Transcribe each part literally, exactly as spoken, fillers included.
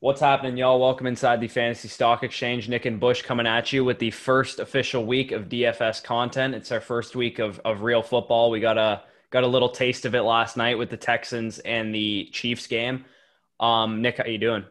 What's happening, y'all? Welcome inside the Fantasy Stock Exchange. Nick and Bush coming at you with the first official week of D F S content. It's our first week of of real football. We got a got a little taste of it last night with the Texans and the Chiefs game. Um, Nick, how you doing?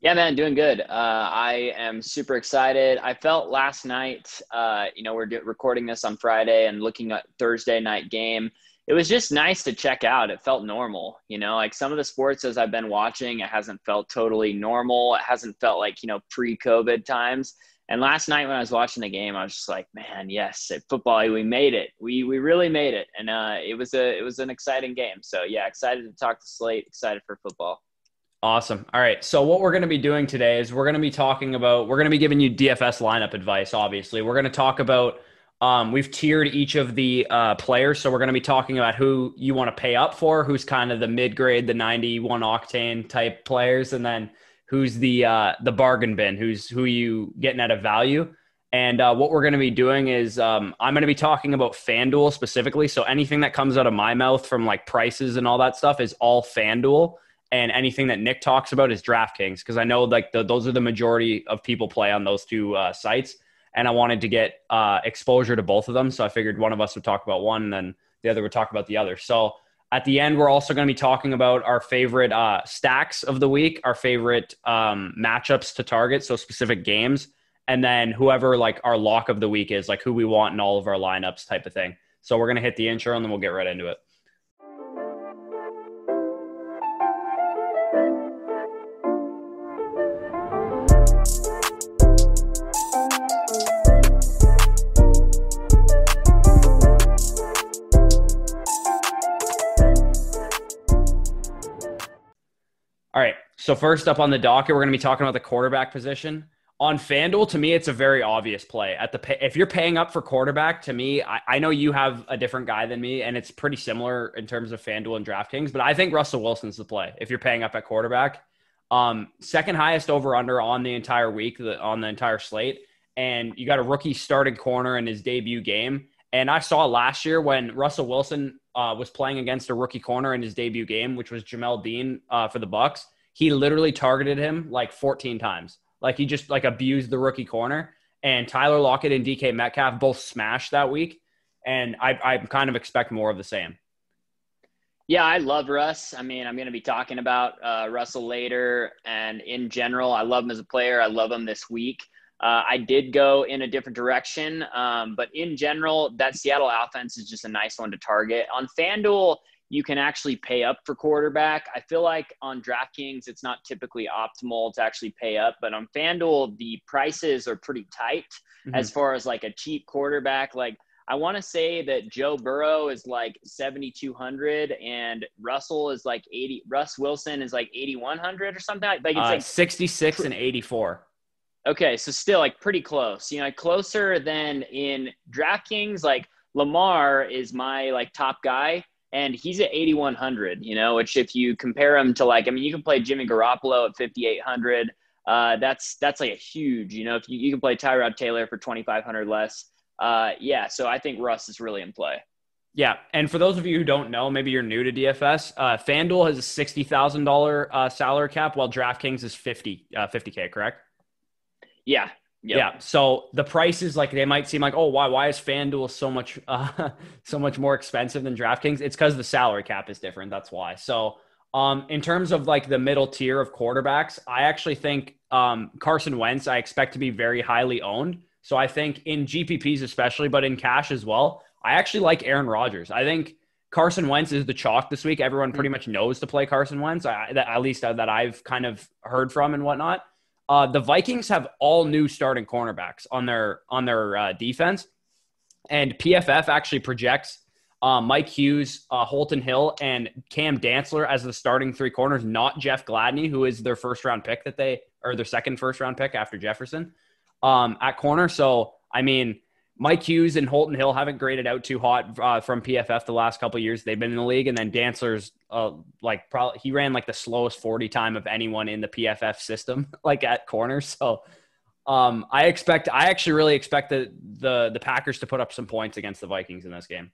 Yeah, man, doing good. Uh, I am super excited. I felt last night, uh, you know, we're do- recording this on Friday and looking at Thursday night game. It was just nice to check out. It felt normal, you know, like some of the sports as I've been watching, it hasn't felt totally normal. It hasn't felt like, you know, pre-COVID times. And last night when I was watching the game, I was just like, man, yes, football, we made it. We we really made it. And uh, it was a it was an exciting game. So yeah, excited to talk to Slate, excited for football. Awesome. All right. So what we're going to be doing today is we're going to be talking about, we're going to be giving you D F S lineup advice, obviously. We're going to talk about Um, we've tiered each of the uh, players, so we're going to be talking about who you want to pay up for, who's kind of the mid-grade, the ninety-one octane type players, and then who's the uh, the bargain bin, who's who you getting at a value. And uh, what we're going to be doing is um, I'm going to be talking about FanDuel specifically. So anything that comes out of my mouth from like prices and all that stuff is all FanDuel, and anything that Nick talks about is DraftKings, because I know like the, those are the majority of people play on those two uh, sites. And I wanted to get uh, exposure to both of them. So I figured one of us would talk about one and then the other would talk about the other. So at the end, we're also going to be talking about our favorite uh, stacks of the week, our favorite um, matchups to target, so specific games, and then whoever like our lock of the week is, like who we want in all of our lineups type of thing. So we're going to hit the intro and then we'll get right into it. So first up on the docket, we're going to be talking about the quarterback position. On FanDuel, to me, it's a very obvious play. At the pay, if you're paying up for quarterback, to me, I, I know you have a different guy than me, and it's pretty similar in terms of FanDuel and DraftKings, but I think Russell Wilson's the play if you're paying up at quarterback. Um, second highest over-under on the entire week, the, on the entire slate, and you got a rookie starting corner in his debut game. And I saw last year when Russell Wilson uh, was playing against a rookie corner in his debut game, which was Jamel Dean uh, for the Bucks. He literally targeted him like fourteen times. Like he just like abused the rookie corner, and Tyler Lockett and D K Metcalf both smashed that week. And I, I kind of expect more of the same. Yeah, I love Russ. I mean, I'm going to be talking about uh, Russell later, and in general, I love him as a player. I love him this week. Uh, I did go in a different direction, um, but in general, that Seattle offense is just a nice one to target. On FanDuel, you can actually pay up for quarterback. I feel like on DraftKings, it's not typically optimal to actually pay up, but on FanDuel, the prices are pretty tight mm-hmm. as far as like a cheap quarterback. Like I want to say that Joe Burrow is like seventy-two hundred and Russell is like eighty. Russ Wilson is like eighty-one hundred or something. Like, like it's uh, like sixty-six and eighty-four. Okay. So still like pretty close, you know, closer than in DraftKings. Like Lamar is my like top guy. And he's at eighty-one hundred, you know, which if you compare him to like, I mean, you can play Jimmy Garoppolo at fifty-eight hundred. Uh, that's, that's like a huge, you know, if you, you can play Tyrod Taylor for twenty-five hundred less. Uh, yeah. So I think Russ is really in play. Yeah. And for those of you who don't know, maybe you're new to D F S, uh, FanDuel has a sixty thousand dollars uh, salary cap while DraftKings is fifty, uh, fifty K, correct? Yeah. Yep. Yeah. So the prices, like they might seem like, oh, why, why is FanDuel so much, uh, so much more expensive than DraftKings? It's because the salary cap is different. That's why. So, um, in terms of like the middle tier of quarterbacks, I actually think, um, Carson Wentz, I expect to be very highly owned. So I think in G P Ps, especially, but in cash as well, I actually like Aaron Rodgers. I think Carson Wentz is the chalk this week. Everyone pretty much knows to play Carson Wentz. I, that, at least that I've kind of heard from and whatnot. Uh, the Vikings have all new starting cornerbacks on their on their uh, defense, and P F F actually projects uh, Mike Hughes, uh, Holton Hill, and Cam Dantzler as the starting three corners, not Jeff Gladney, who is their first round pick that they or their second first round pick after Jefferson um, at corner. So I mean, Mike Hughes and Holton Hill haven't graded out too hot uh, from P F F the last couple of years they've been in the league, and then Dantzler's uh, like probably he ran like the slowest forty time of anyone in the P F F system, like at corner. So um, I expect, I actually really expect the, the the Packers to put up some points against the Vikings in this game.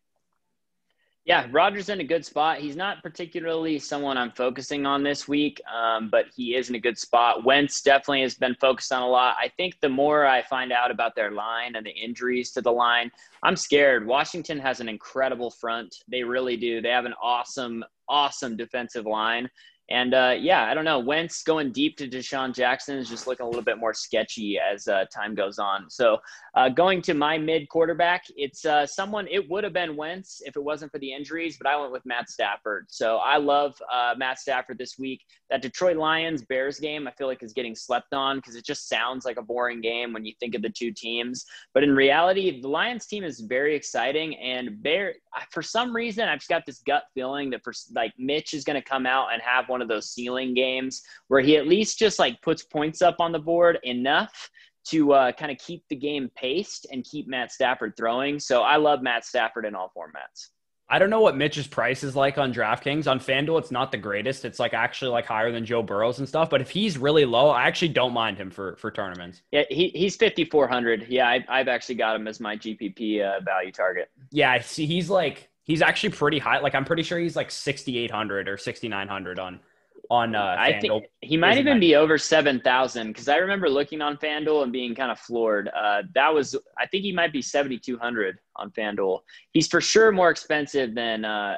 Yeah, Rodgers in a good spot. He's not particularly someone I'm focusing on this week, um, but he is in a good spot. Wentz definitely has been focused on a lot. I think the more I find out about their line and the injuries to the line, I'm scared. Washington has an incredible front. They really do. They have an awesome, awesome defensive line. And, uh, yeah, I don't know. Wentz going deep to Deshaun Jackson is just looking a little bit more sketchy as uh, time goes on. So uh, going to my mid quarterback, it's uh, someone – it would have been Wentz if it wasn't for the injuries, but I went with Matt Stafford. So I love uh, Matt Stafford this week. That Detroit Lions-Bears game I feel like is getting slept on because it just sounds like a boring game when you think of the two teams. But in reality, the Lions team is very exciting. And Bear, for some reason, I've just got this gut feeling that for, like Mitch is going to come out and have one one of those ceiling games where he at least just like puts points up on the board enough to uh, kind of keep the game paced and keep Matt Stafford throwing. So I love Matt Stafford in all formats. I don't know what Mitch's price is like on DraftKings. On FanDuel, it's not the greatest. It's like actually like higher than Joe Burrow's and stuff. But if he's really low, I actually don't mind him for, for tournaments. Yeah, he he's fifty-four hundred. Yeah, I, I've actually got him as my G P P uh, value target. Yeah, I see. He's like... He's actually pretty high. Like, I'm pretty sure he's like sixty-eight hundred or sixty-nine hundred on, on uh, FanDuel. I think he might even be over seven thousand because I remember looking on FanDuel and being kind of floored. Uh, that was, I think he might be seventy-two hundred on FanDuel. He's for sure more expensive than uh,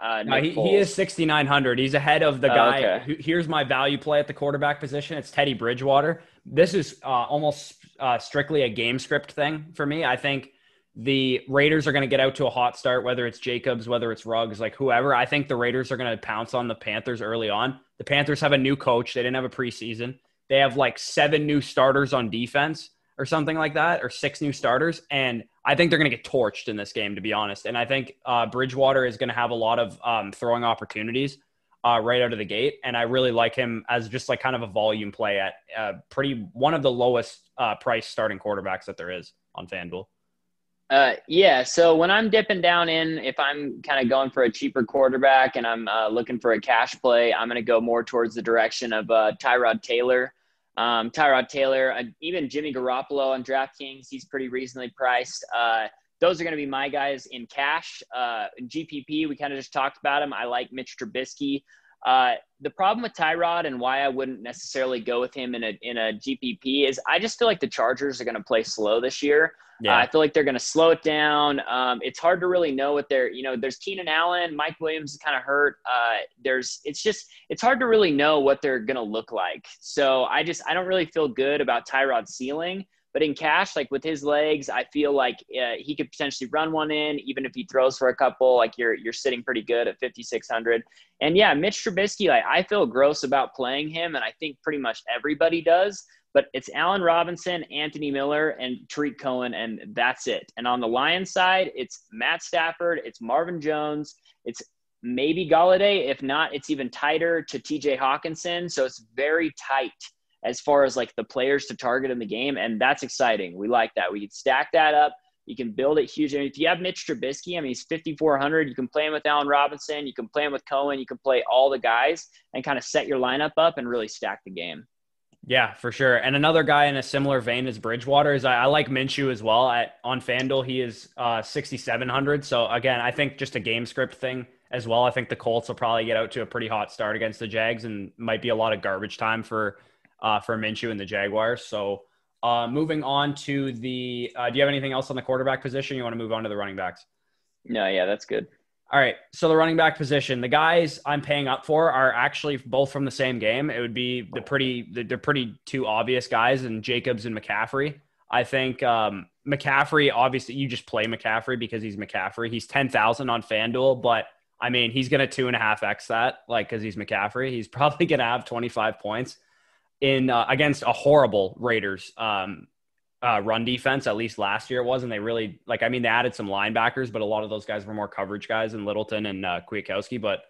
uh, Nick no, he, he is sixty-nine hundred. He's ahead of the guy. Oh, okay. Who, here's my value play at the quarterback position. It's Teddy Bridgewater. This is uh, almost uh, strictly a game script thing for me. I think the Raiders are going to get out to a hot start, whether it's Jacobs, whether it's Ruggs, like whoever. I think the Raiders are going to pounce on the Panthers early on. The Panthers have a new coach. They didn't have a preseason. They have like seven new starters on defense or something like that, or six new starters. And I think they're going to get torched in this game, to be honest. And I think uh, Bridgewater is going to have a lot of um, throwing opportunities uh, right out of the gate. And I really like him as just like kind of a volume play at uh, pretty one of the lowest uh, price starting quarterbacks that there is on FanDuel. Uh, yeah, so when I'm dipping down in, if I'm kind of going for a cheaper quarterback and I'm uh, looking for a cash play, I'm going to go more towards the direction of uh, Tyrod Taylor. Um, Tyrod Taylor, uh, even Jimmy Garoppolo on DraftKings, he's pretty reasonably priced. Uh, those are going to be my guys in cash. Uh, in G P P, we kind of just talked about him. I like Mitch Trubisky. Uh, the problem with Tyrod and why I wouldn't necessarily go with him in a in a G P P is I just feel like the Chargers are going to play slow this year. Yeah. Uh, I feel like they're going to slow it down. Um, it's hard to really know what they're, you know, there's Keenan Allen, Mike Williams is kind of hurt. Uh, there's, it's just, it's hard to really know what they're going to look like. So I just, I don't really feel good about Tyrod's ceiling. But in cash, like with his legs, I feel like uh, he could potentially run one in, even if he throws for a couple. Like you're you're sitting pretty good at fifty-six hundred. And yeah, Mitch Trubisky, like I feel gross about playing him, and I think pretty much everybody does. But it's Allen Robinson, Anthony Miller, and Tariq Cohen, and that's it. And on the Lions side, it's Matt Stafford, it's Marvin Jones, it's maybe Golladay. If not, it's even tighter to T J Hawkinson. So it's very tight as far as like the players to target in the game. And that's exciting. We like that. We can stack that up. You can build it huge. I mean, if you have Mitch Trubisky, I mean, he's fifty-four hundred. You can play him with Allen Robinson. You can play him with Cohen. You can play all the guys and kind of set your lineup up and really stack the game. Yeah, for sure. And another guy in a similar vein as Bridgewater is I, I like Minshew as well. At, on FanDuel, he is uh, sixty-seven hundred. So again, I think just a game script thing as well. I think the Colts will probably get out to a pretty hot start against the Jags and might be a lot of garbage time for – Uh, for Minshew and the Jaguars. So uh, moving on to the, uh, do you have anything else on the quarterback position? You want to move on to the running backs? No, yeah, that's good. All right. So the running back position, the guys I'm paying up for are actually both from the same game. It would be the pretty, they're pretty two obvious guys and Jacobs and McCaffrey. I think um, McCaffrey, obviously you just play McCaffrey because he's McCaffrey. He's ten thousand on FanDuel, but I mean, he's going to two and a half X that like, cause he's McCaffrey. He's probably going to have twenty-five points in uh, against a horrible Raiders um, uh, run defense, at least last year it was. And they really like, I mean, they added some linebackers, but a lot of those guys were more coverage guys in Littleton and uh, Kwiatkowski. But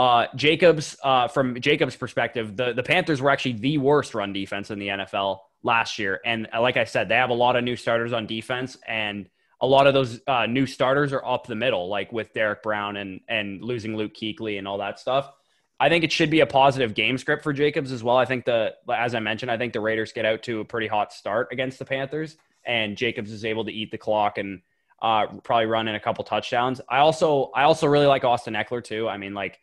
uh, Jacobs, uh, from Jacobs' perspective, the, the Panthers were actually the worst run defense in the N F L last year. And like I said, they have a lot of new starters on defense and a lot of those uh, new starters are up the middle, like with Derek Brown and, and losing Luke Kuechly and all that stuff. I think it should be a positive game script for Jacobs as well. I think the, as I mentioned, I think the Raiders get out to a pretty hot start against the Panthers and Jacobs is able to eat the clock. And uh, probably run in a couple touchdowns. I also, I also really like Austin Ekeler too. I mean, like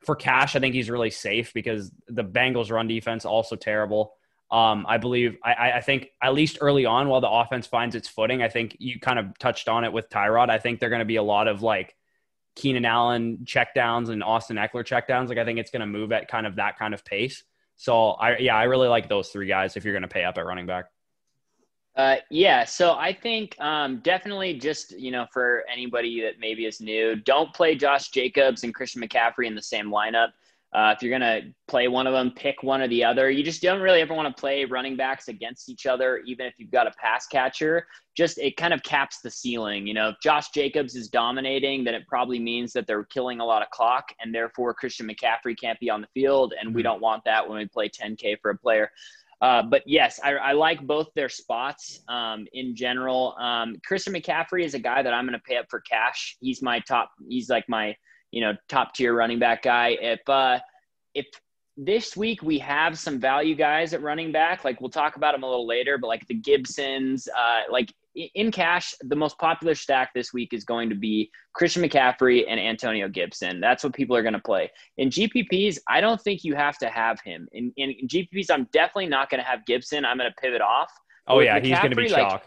for cash, I think he's really safe because the Bengals run defense also terrible. Um, I believe, I, I think at least early on while the offense finds its footing, I think you kind of touched on it with Tyrod. I think they're going to be a lot of like Keenan Allen checkdowns and Austin Ekeler checkdowns. Like I think it's going to move at kind of that kind of pace. So I, yeah, I really like those three guys if you're going to pay up at running back. Uh, yeah. So I think um, definitely just, you know, for anybody that maybe is new, don't play Josh Jacobs and Christian McCaffrey in the same lineup. Uh, if you're going to play one of them, pick one or the other. You just don't really ever want to play running backs against each other, even if you've got a pass catcher. Just it kind of caps the ceiling. You know, if Josh Jacobs is dominating, then it probably means that they're killing a lot of clock, and therefore Christian McCaffrey can't be on the field, and we don't want that when we play ten K for a player. Uh, but, yes, I, I like both their spots um, in general. Um, Christian McCaffrey is a guy that I'm going to pay up for cash. He's my top – he's like my – you know, top tier running back guy. If, uh, if this week we have some value guys at running back, like we'll talk about them a little later, but like the Gibsons, uh, like in cash, the most popular stack this week is going to be Christian McCaffrey and Antonio Gibson. That's what people are going to play in G P Ps. I don't think you have to have him in, in, in G P Ps. I'm definitely not going to have Gibson. I'm going to pivot off. Oh yeah. He's going to be chalk. Like,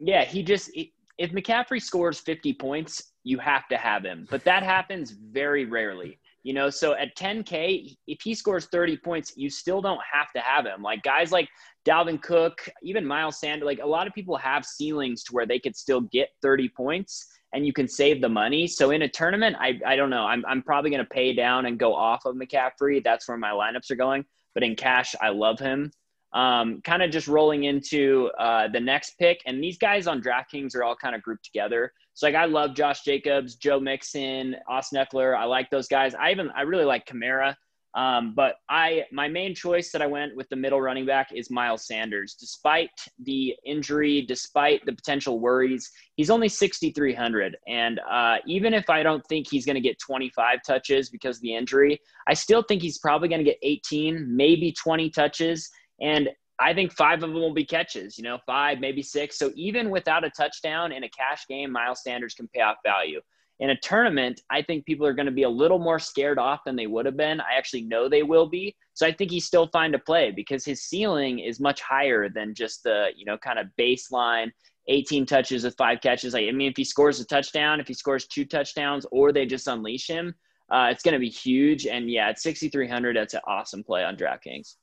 yeah. He just, he, if McCaffrey scores fifty points, you have to have him, but that happens very rarely, you know? So at ten K, if he scores thirty points, you still don't have to have him. Like guys like Dalvin Cook, even Miles Sanders, like a lot of people have ceilings to where they could still get thirty points and you can save the money. So in a tournament, I I don't know. I'm, I'm probably going to pay down and go off of McCaffrey. That's where my lineups are going, but in cash, I love him. Um, kind of just rolling into uh, the next pick. And these guys on DraftKings are all kind of grouped together. So like, I love Josh Jacobs, Joe Mixon, Austin Ekeler. I like those guys. I even, I really like Kamara. Um, but I, my main choice that I went with the middle running back is Miles Sanders. Despite the injury, despite the potential worries, he's only sixty-three hundred. And, uh, even if I don't think he's going to get twenty-five touches because of the injury, I still think he's probably going to get eighteen, maybe twenty touches. And I think five of them will be catches, you know, five, maybe six. So even without a touchdown in a cash game, Miles Sanders can pay off value. In a tournament, I think people are going to be a little more scared off than they would have been. I actually know they will be. So I think he's still fine to play because his ceiling is much higher than just the, you know, kind of baseline eighteen touches with five catches. Like, I mean, if he scores a touchdown, if he scores two touchdowns, or they just unleash him, uh, it's going to be huge. And yeah, at sixty-three hundred, that's an awesome play on DraftKings.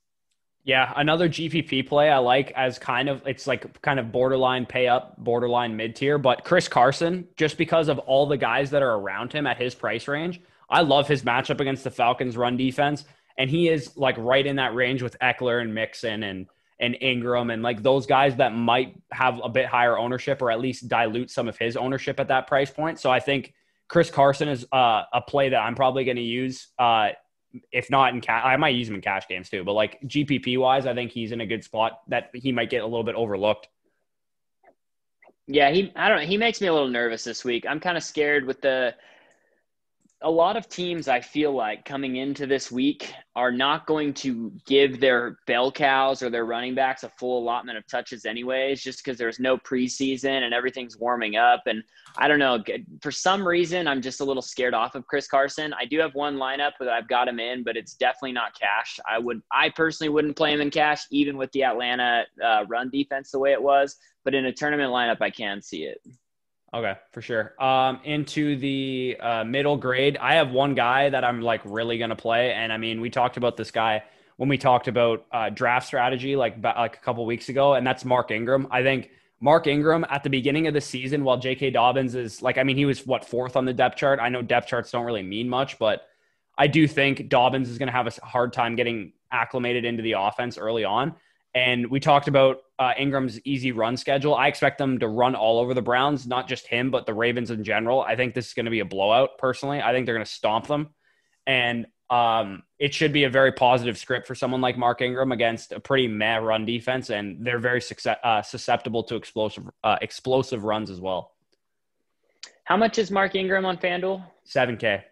Yeah, another G P P play I like as kind of, it's like kind of borderline pay up, borderline mid tier, but Chris Carson, just because of all the guys that are around him at his price range, I love his matchup against the Falcons run defense. And he is like right in that range with Ekeler and Mixon and, and Ingram and like those guys that might have a bit higher ownership or at least dilute some of his ownership at that price point. So I think Chris Carson is uh, a play that I'm probably going to use uh if not in cash. I might use him in cash games too, but like G P P wise, I think he's in a good spot that he might get a little bit overlooked. Yeah. He, I don't know. He makes me a little nervous this week. I'm kind of scared with the, a lot of teams I feel like coming into this week are not going to give their bell cows or their running backs a full allotment of touches anyways, just because there's no preseason and everything's warming up. And I don't know, for some reason, I'm just a little scared off of Chris Carson. I do have one lineup that I've got him in, but it's definitely not cash. I would, I personally wouldn't play him in cash, even with the Atlanta uh, run defense the way it was, but in a tournament lineup, I can see it. Okay, for sure. Um, into the uh, middle grade, I have one guy that I'm like really going to play. And I mean, we talked about this guy when we talked about uh, draft strategy like like a couple weeks ago, and that's Mark Ingram. I think Mark Ingram at the beginning of the season, while J K Dobbins is like, I mean, he was what, fourth on the depth chart. I know depth charts don't really mean much, but I do think Dobbins is going to have a hard time getting acclimated into the offense early on. And we talked about uh, Ingram's easy run schedule. I expect them to run all over the Browns, not just him, but the Ravens in general. I think this is going to be a blowout, personally. I think they're going to stomp them. And um, it should be a very positive script for someone like Mark Ingram against a pretty meh run defense, and they're very success- uh, susceptible to explosive uh, explosive runs as well. How much is Mark Ingram on FanDuel? seven K.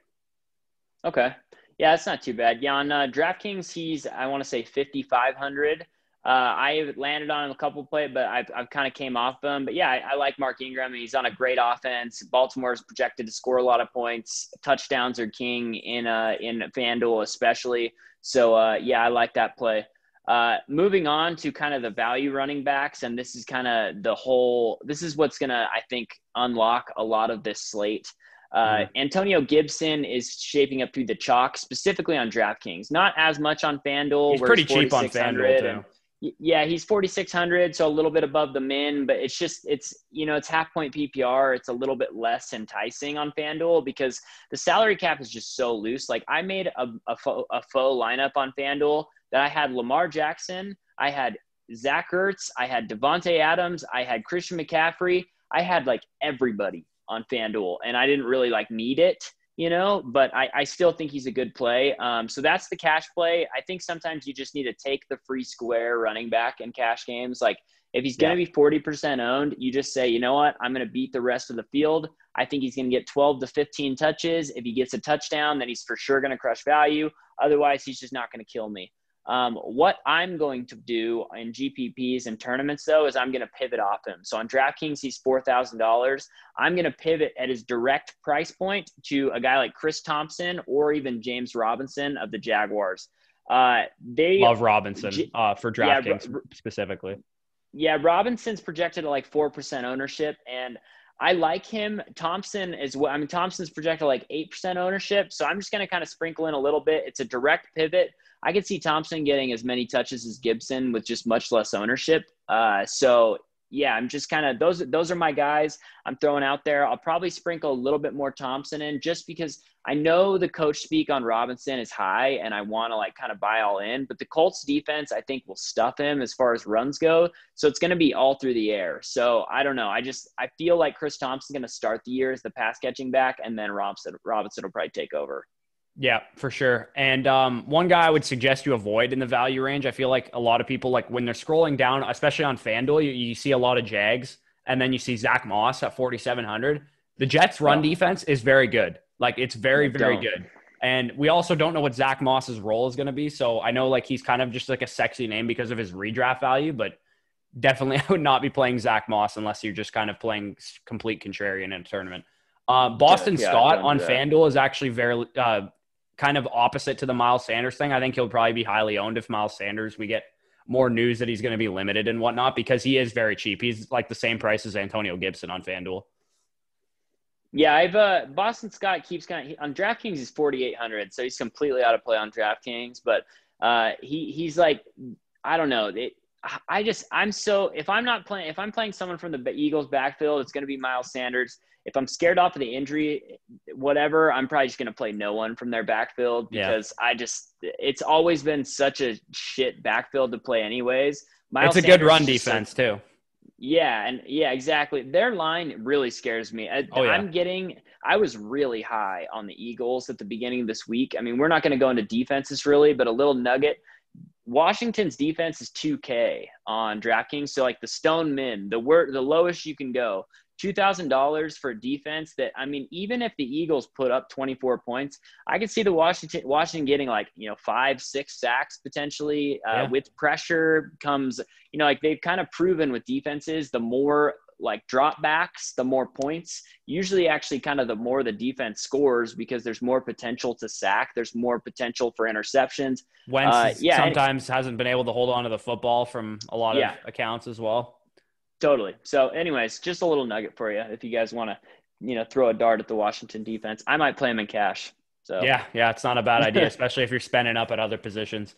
Okay. Yeah, that's not too bad. Yeah, on uh, DraftKings, he's, I want to say, fifty-five hundred. Uh, I landed on him a couple plays, but I've, I've kind of came off them. But yeah, I, I like Mark Ingram. He's on a great offense. Baltimore's projected to score a lot of points. Touchdowns are king in uh, in FanDuel especially. So uh, yeah, I like that play. Uh, moving on to kind of the value running backs, and this is kind of the whole. This is what's gonna, I think, unlock a lot of this slate. Uh, Antonio Gibson is shaping up through the chalk, specifically on DraftKings. Not as much on FanDuel. He's pretty cheap on FanDuel too. And, yeah, he's forty-six hundred, so a little bit above the min, but it's just, it's, you know, it's half point P P R. It's a little bit less enticing on FanDuel because the salary cap is just so loose. Like I made a, a, fo- a faux lineup on FanDuel that I had Lamar Jackson, I had Zach Ertz, I had Davante Adams, I had Christian McCaffrey. I had like everybody on FanDuel, and I didn't really like need it, you know, but I, I still think he's a good play. Um, so that's the cash play. I think sometimes you just need to take the free square running back in cash games. Like if he's going to yeah. be forty percent owned, you just say, you know what, I'm going to beat the rest of the field. I think he's going to get twelve to fifteen touches. If he gets a touchdown, then he's for sure going to crush value. Otherwise, he's just not going to kill me. Um, what I'm going to do in G P Ps and tournaments though, is I'm going to pivot off him. So on DraftKings, he's four thousand dollars. I'm going to pivot at his direct price point to a guy like Chris Thompson or even James Robinson of the Jaguars. Uh, they love Robinson, J- uh, for DraftKings yeah, specifically. Yeah. Robinson's projected at like four percent ownership, and I like him. Thompson is what, I mean, Thompson's projected like eight percent ownership. So I'm just going to kind of sprinkle in a little bit. It's a direct pivot. I could see Thompson getting as many touches as Gibson with just much less ownership. Uh, so yeah, I'm just kind of, those, those are my guys I'm throwing out there. I'll probably sprinkle a little bit more Thompson in just because I know the coach speak on Robinson is high and I want to like kind of buy all in, but the Colts defense, I think, will stuff him as far as runs go. So it's going to be all through the air. So I don't know. I just, I feel like Chris Thompson's going to start the year as the pass catching back, and then Robinson, Robinson will probably take over. Yeah, for sure. And um, one guy I would suggest you avoid in the value range, I feel like a lot of people, like when they're scrolling down, especially on FanDuel, you, you see a lot of Jags, and then you see Zach Moss at forty-seven hundred. The Jets' run defense is very good. Like it's very, very good. And we also don't know what Zach Moss's role is going to be. So I know like he's kind of just like a sexy name because of his redraft value, but definitely I would not be playing Zach Moss unless you're just kind of playing complete contrarian in a tournament. Uh, Boston yeah, Scott yeah, on that. FanDuel is actually very... Uh, kind of opposite to the Miles Sanders thing. I think he'll probably be highly owned if Miles Sanders, we get more news that he's going to be limited and whatnot, because he is very cheap. He's like the same price as Antonio Gibson on FanDuel. Yeah. I've uh Boston Scott keeps kind of on DraftKings is forty-eight hundred. So he's completely out of play on DraftKings, but uh, he he's like, I don't know. It, I just, I'm so, if I'm not playing, if I'm playing someone from the Eagles backfield, it's going to be Miles Sanders. If I'm scared off of the injury, whatever, I'm probably just going to play no one from their backfield because yeah. I just, it's always been such a shit backfield to play anyways. Miles it's a Sanders good run defense like, too. Yeah. And yeah, exactly. Their line really scares me. I, oh, yeah. I'm getting, I was really high on the Eagles at the beginning of this week. I mean, we're not going to go into defenses really, but a little nugget. Washington's defense is two K on DraftKings. So like the Stone Min, the word, the lowest you can go. two thousand dollars for a defense that, I mean, even if the Eagles put up twenty-four points, I could see the Washington Washington getting like, you know, five, six sacks potentially uh, yeah. with pressure comes, you know, like they've kind of proven with defenses, the more like dropbacks, the more points, usually actually kind of the more the defense scores because there's more potential to sack. There's more potential for interceptions. Wentz uh, yeah, sometimes and, hasn't been able to hold on to the football from a lot yeah. of accounts as well. Totally. So anyways, just a little nugget for you. If you guys want to, you know, throw a dart at the Washington defense, I might play them in cash. So yeah. Yeah. It's not a bad idea, especially if you're spending up at other positions.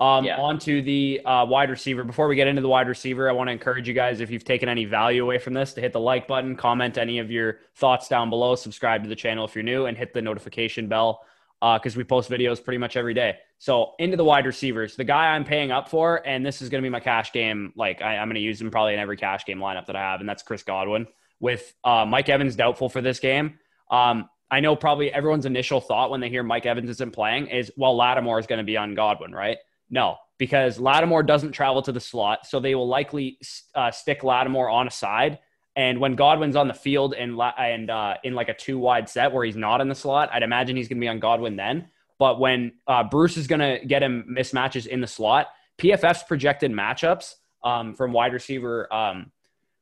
Um, yeah. On to the uh, wide receiver. Before we get into the wide receiver, I want to encourage you guys, if you've taken any value away from this, to hit the like button, comment any of your thoughts down below, subscribe to the channel if you're new, and hit the notification bell because uh, we post videos pretty much every day. So into the wide receivers, the guy I'm paying up for, and this is going to be my cash game. Like I, I'm going to use him probably in every cash game lineup that I have. And that's Chris Godwin with uh, Mike Evans doubtful for this game. Um, I know probably everyone's initial thought when they hear Mike Evans isn't playing is, well, Lattimore is going to be on Godwin, right? No, because Lattimore doesn't travel to the slot. So they will likely uh, stick Lattimore on a side. And when Godwin's on the field and and uh, in like a two wide set where he's not in the slot, I'd imagine he's going to be on Godwin then. But when uh, Bruce is going to get him mismatches in the slot, P F F's projected matchups um, from wide receiver um,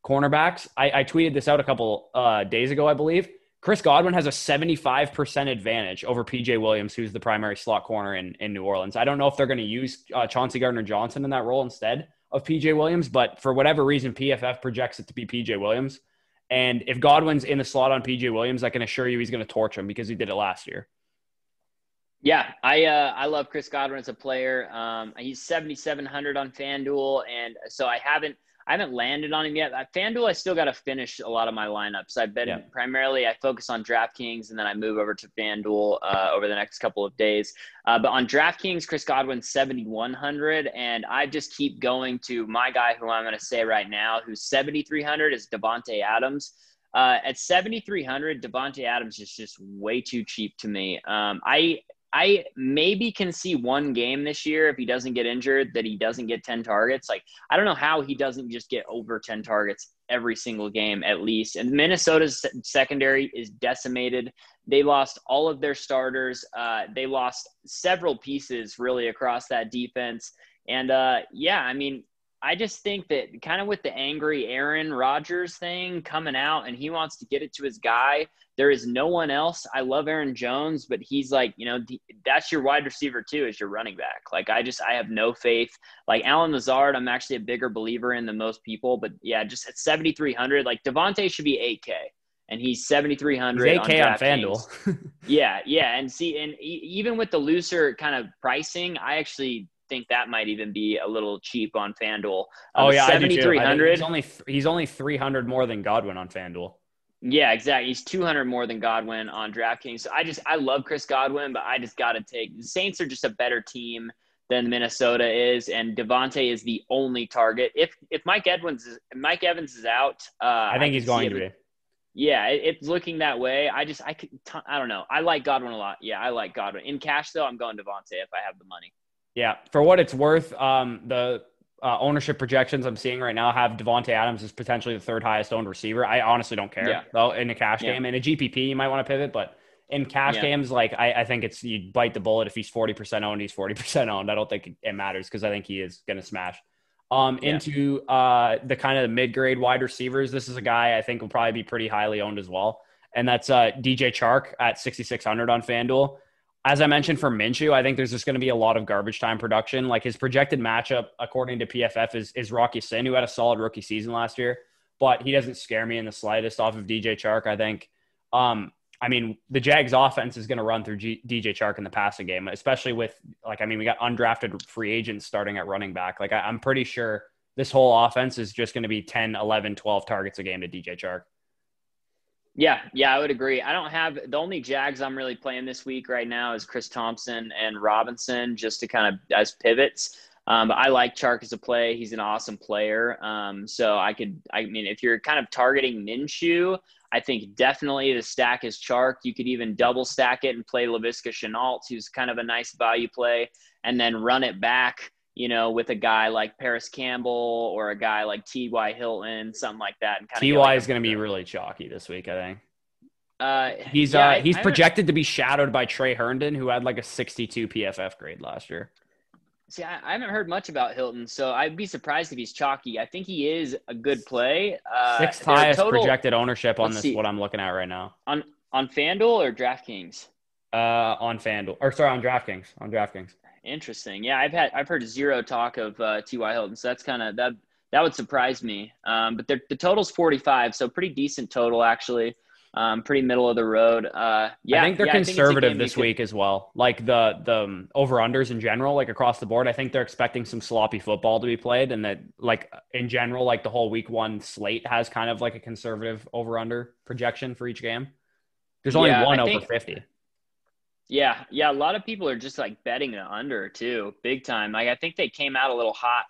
cornerbacks. I, I tweeted this out a couple uh, days ago, I believe. Chris Godwin has a seventy-five percent advantage over P J. Williams, who's the primary slot corner in, in New Orleans. I don't know if they're going to use uh, Chauncey Gardner-Johnson in that role instead of P J. Williams, but for whatever reason, P F F projects it to be P J. Williams. And if Godwin's in the slot on P J. Williams, I can assure you he's going to torch him because he did it last year. Yeah, I uh, I love Chris Godwin as a player. Um, he's seventy-seven hundred on FanDuel, and so I haven't I haven't landed on him yet. At FanDuel, I still got to finish a lot of my lineups. I've been yeah. primarily I focus on DraftKings, and then I move over to FanDuel uh, over the next couple of days. Uh, but on DraftKings, Chris Godwin seventy-one hundred, and I just keep going to my guy who I'm going to say right now, who's seventy-three hundred, is Davante Adams. Uh, at seventy-three hundred, Davante Adams is just way too cheap to me. Um, I I maybe can see one game this year if he doesn't get injured that he doesn't get ten targets. Like, I don't know how he doesn't just get over ten targets every single game at least. And Minnesota's secondary is decimated. They lost all of their starters. Uh, they lost several pieces really across that defense. And uh, yeah, I mean, I just think that kind of with the angry Aaron Rodgers thing coming out and he wants to get it to his guy, there is no one else. I love Aaron Jones, but he's like, you know, that's your wide receiver too, is your running back. Like, I just, I have no faith. Like Alan Lazard, I'm actually a bigger believer in than most people, but yeah, just at seventy-three hundred, like Devontae should be eight K. And he's seventy-three hundred. He's eight K on, on FanDuel. yeah. Yeah. And see, and even with the looser kind of pricing, I actually think that might even be a little cheap on FanDuel. Um, oh yeah, seventy-three hundred. He's only he's only three hundred more than Godwin on FanDuel. Yeah, exactly. He's two hundred more than Godwin on DraftKings. So I just I love Chris Godwin, but I just got to take the Saints are just a better team than Minnesota is, and Devontae is the only target. If if Mike Edwards is Mike Evans is out, uh, I think I he's going to be. Yeah, it, it's looking that way. I just I could t- I don't know. I like Godwin a lot. Yeah, I like Godwin in cash though. I'm going Devontae if I have the money. Yeah, for what it's worth, um, the uh, ownership projections I'm seeing right now have Davante Adams as potentially the third highest owned receiver. I honestly don't care, yeah. though, in a cash yeah. game. In a G P P, you might want to pivot, but in cash yeah. games, like I, I think it's you bite the bullet. If he's forty percent owned, he's forty percent owned. I don't think it matters because I think he is going to smash. Um, yeah. Into uh, the kind of mid-grade wide receivers, this is a guy I think will probably be pretty highly owned as well, and that's uh, D J Chark at sixty-six hundred on FanDuel. As I mentioned for Minshew, I think there's just going to be a lot of garbage time production. Like his projected matchup, according to P F F, is, is Rocky Sin, who had a solid rookie season last year, but he doesn't scare me in the slightest off of D J Chark, I think. Um, I mean, the Jags offense is going to run through G- D J Chark in the passing game, especially with, like, I mean, we got undrafted free agents starting at running back. Like I, I'm pretty sure this whole offense is just going to be ten, eleven, twelve targets a game to D J Chark. Yeah, yeah, I would agree. I don't have – the only Jags I'm really playing this week right now is Chris Thompson and Robinson just to kind of – as pivots. Um, but I like Chark as a play. He's an awesome player. Um, so I could – I mean, if you're kind of targeting Minshew, I think definitely the stack is Chark. You could even double stack it and play Laviska Shenault, who's kind of a nice value play, and then run it back, you know, with a guy like Paris Campbell or a guy like T Y Hilton, something like that. And kind T Y of like is going to be really chalky this week, I think. Uh, he's yeah, uh, I, he's I projected to be shadowed by Trey Herndon, who had like a sixty-two P F F grade last year. See, I, I haven't heard much about Hilton, so I'd be surprised if he's chalky. I think he is a good play. Uh, Sixth highest total, projected ownership on this, see, what I'm looking at right now. On on FanDuel or DraftKings? Uh, on FanDuel. Or sorry, on DraftKings. On DraftKings. Interesting. Yeah, I've had I've heard zero talk of uh, T Y Hilton, so that's kind of that that would surprise me. Um, but the the total's forty-five, so pretty decent total actually. Um, pretty middle of the road. Uh, yeah, I think they're yeah, conservative think this could... week as well. Like the the um, over-unders in general, like across the board, I think they're expecting some sloppy football to be played, and that like in general, like the whole week one slate has kind of like a conservative over-under projection for each game. There's only yeah, one I over think... fifty. Yeah. Yeah. A lot of people are just like betting the under too, big time. Like I think they came out a little hot.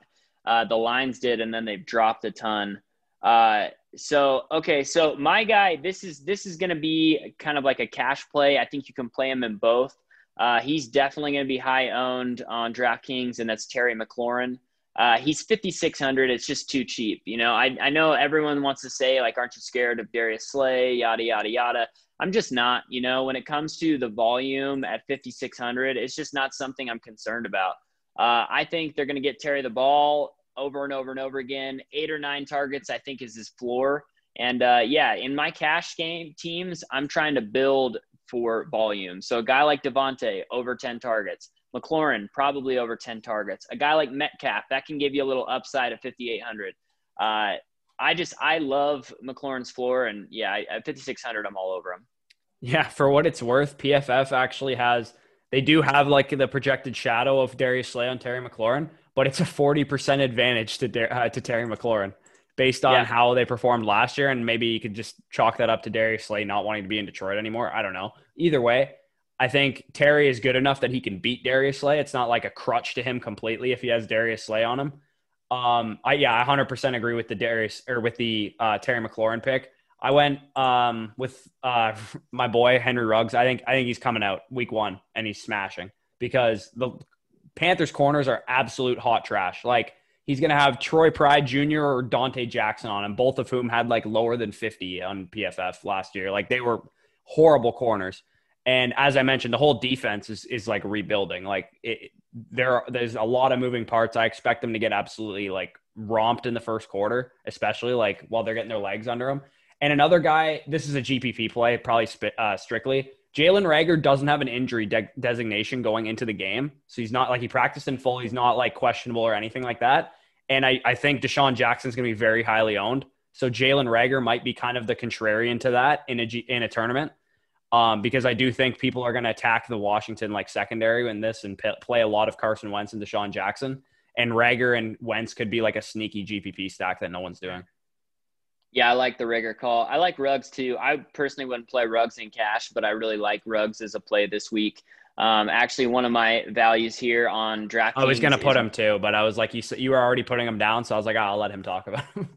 Uh, the lines did, and then they've dropped a ton. Uh, so, okay. So my guy, this is, this is going to be kind of like a cash play. I think you can play him in both. Uh, he's definitely going to be high owned on DraftKings, and that's Terry McLaurin. Uh, he's fifty-six hundred. It's just too cheap. You know, I, I know everyone wants to say like, aren't you scared of Darius Slay? Yada, yada, yada. I'm just not, you know, when it comes to the volume at fifty-six hundred, it's just not something I'm concerned about. Uh, I think they're going to get Terry the ball over and over and over again. Eight or nine targets, I think, is his floor. And, uh, yeah, in my cash game teams, I'm trying to build for volume. So a guy like Davante, over ten targets. McLaurin, probably over ten targets. A guy like Metcalf, that can give you a little upside at fifty-eight hundred. Uh, I just – I love McLaurin's floor, and, yeah, at fifty-six hundred, I'm all over him. Yeah, for what it's worth, P F F actually has – they do have, like, the projected shadow of Darius Slay on Terry McLaurin, but it's a forty percent advantage to Dar- uh, to Terry McLaurin based on yeah. how they performed last year, and maybe you could just chalk that up to Darius Slay not wanting to be in Detroit anymore. I don't know. Either way, I think Terry is good enough that he can beat Darius Slay. It's not like a crutch to him completely if he has Darius Slay on him. Um, I yeah, I one hundred percent agree with the Darius or with the uh, Terry McLaurin pick. I went um, with uh, my boy Henry Ruggs. I think I think he's coming out week one and he's smashing because the Panthers corners are absolute hot trash. Like he's gonna have Troy Pride Junior or Dante Jackson on him, both of whom had like lower than fifty on P F F last year. Like they were horrible corners. And as I mentioned, the whole defense is is like rebuilding. Like it, there, there's a lot of moving parts. I expect them to get absolutely like romped in the first quarter, especially like while they're getting their legs under them. And another guy, this is a G P P play, probably uh, strictly. Jalen Reagor doesn't have an injury de- designation going into the game, so he's not like he practiced in full. He's not like questionable or anything like that. And I, I think Deshaun Jackson's going to be very highly owned. So Jalen Reagor might be kind of the contrarian to that in a G- in a tournament. Um, because I do think people are going to attack the Washington like secondary in this and p- play a lot of Carson Wentz and Deshaun Jackson, and Reagor and Wentz could be like a sneaky G P P stack that no one's doing. Yeah, I like the Reagor call. I like Ruggs too. I personally wouldn't play Ruggs in cash, but I really like Ruggs as a play this week. Um, actually, one of my values here on DraftKings. I was going to put is- him too, but I was like, you you were already putting him down, so I was like, oh, I'll let him talk about him.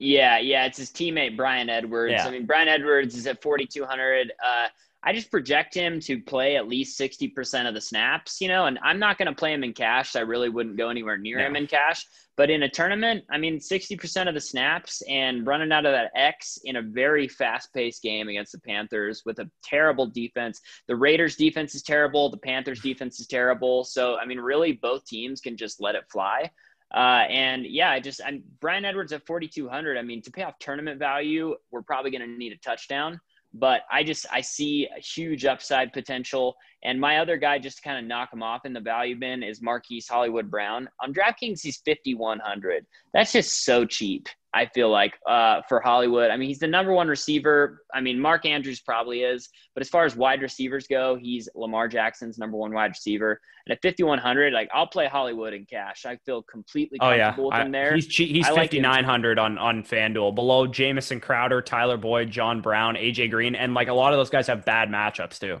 Yeah, yeah, it's his teammate Bryan Edwards. Yeah. I mean, Bryan Edwards is at forty-two hundred. Uh, I just project him to play at least sixty percent of the snaps, you know, and I'm not going to play him in cash. I really wouldn't go anywhere near no. him in cash. But in a tournament, I mean, sixty percent of the snaps and running out of that X in a very fast-paced game against the Panthers with a terrible defense. The Raiders' defense is terrible. The Panthers' defense is terrible. So, I mean, really, both teams can just let it fly. Uh, and yeah, I just, I'm Bryan Edwards at forty-two hundred. I mean, to pay off tournament value, we're probably going to need a touchdown, but I just, I see a huge upside potential. And my other guy, just to kind of knock him off in the value bin, is Marquise Hollywood Brown on DraftKings. He's fifty-one hundred. That's just so cheap. I feel like, uh, for Hollywood, I mean, he's the number one receiver. I mean, Mark Andrews probably is, but as far as wide receivers go, he's Lamar Jackson's number one wide receiver. And at fifty-one hundred, like I'll play Hollywood in cash. I feel completely comfortable oh, yeah. with him there. I, he's he's fifty-nine hundred like on, on FanDuel, below Jamison Crowder, Tyler Boyd, John Brown, A J Green. And like a lot of those guys have bad matchups too.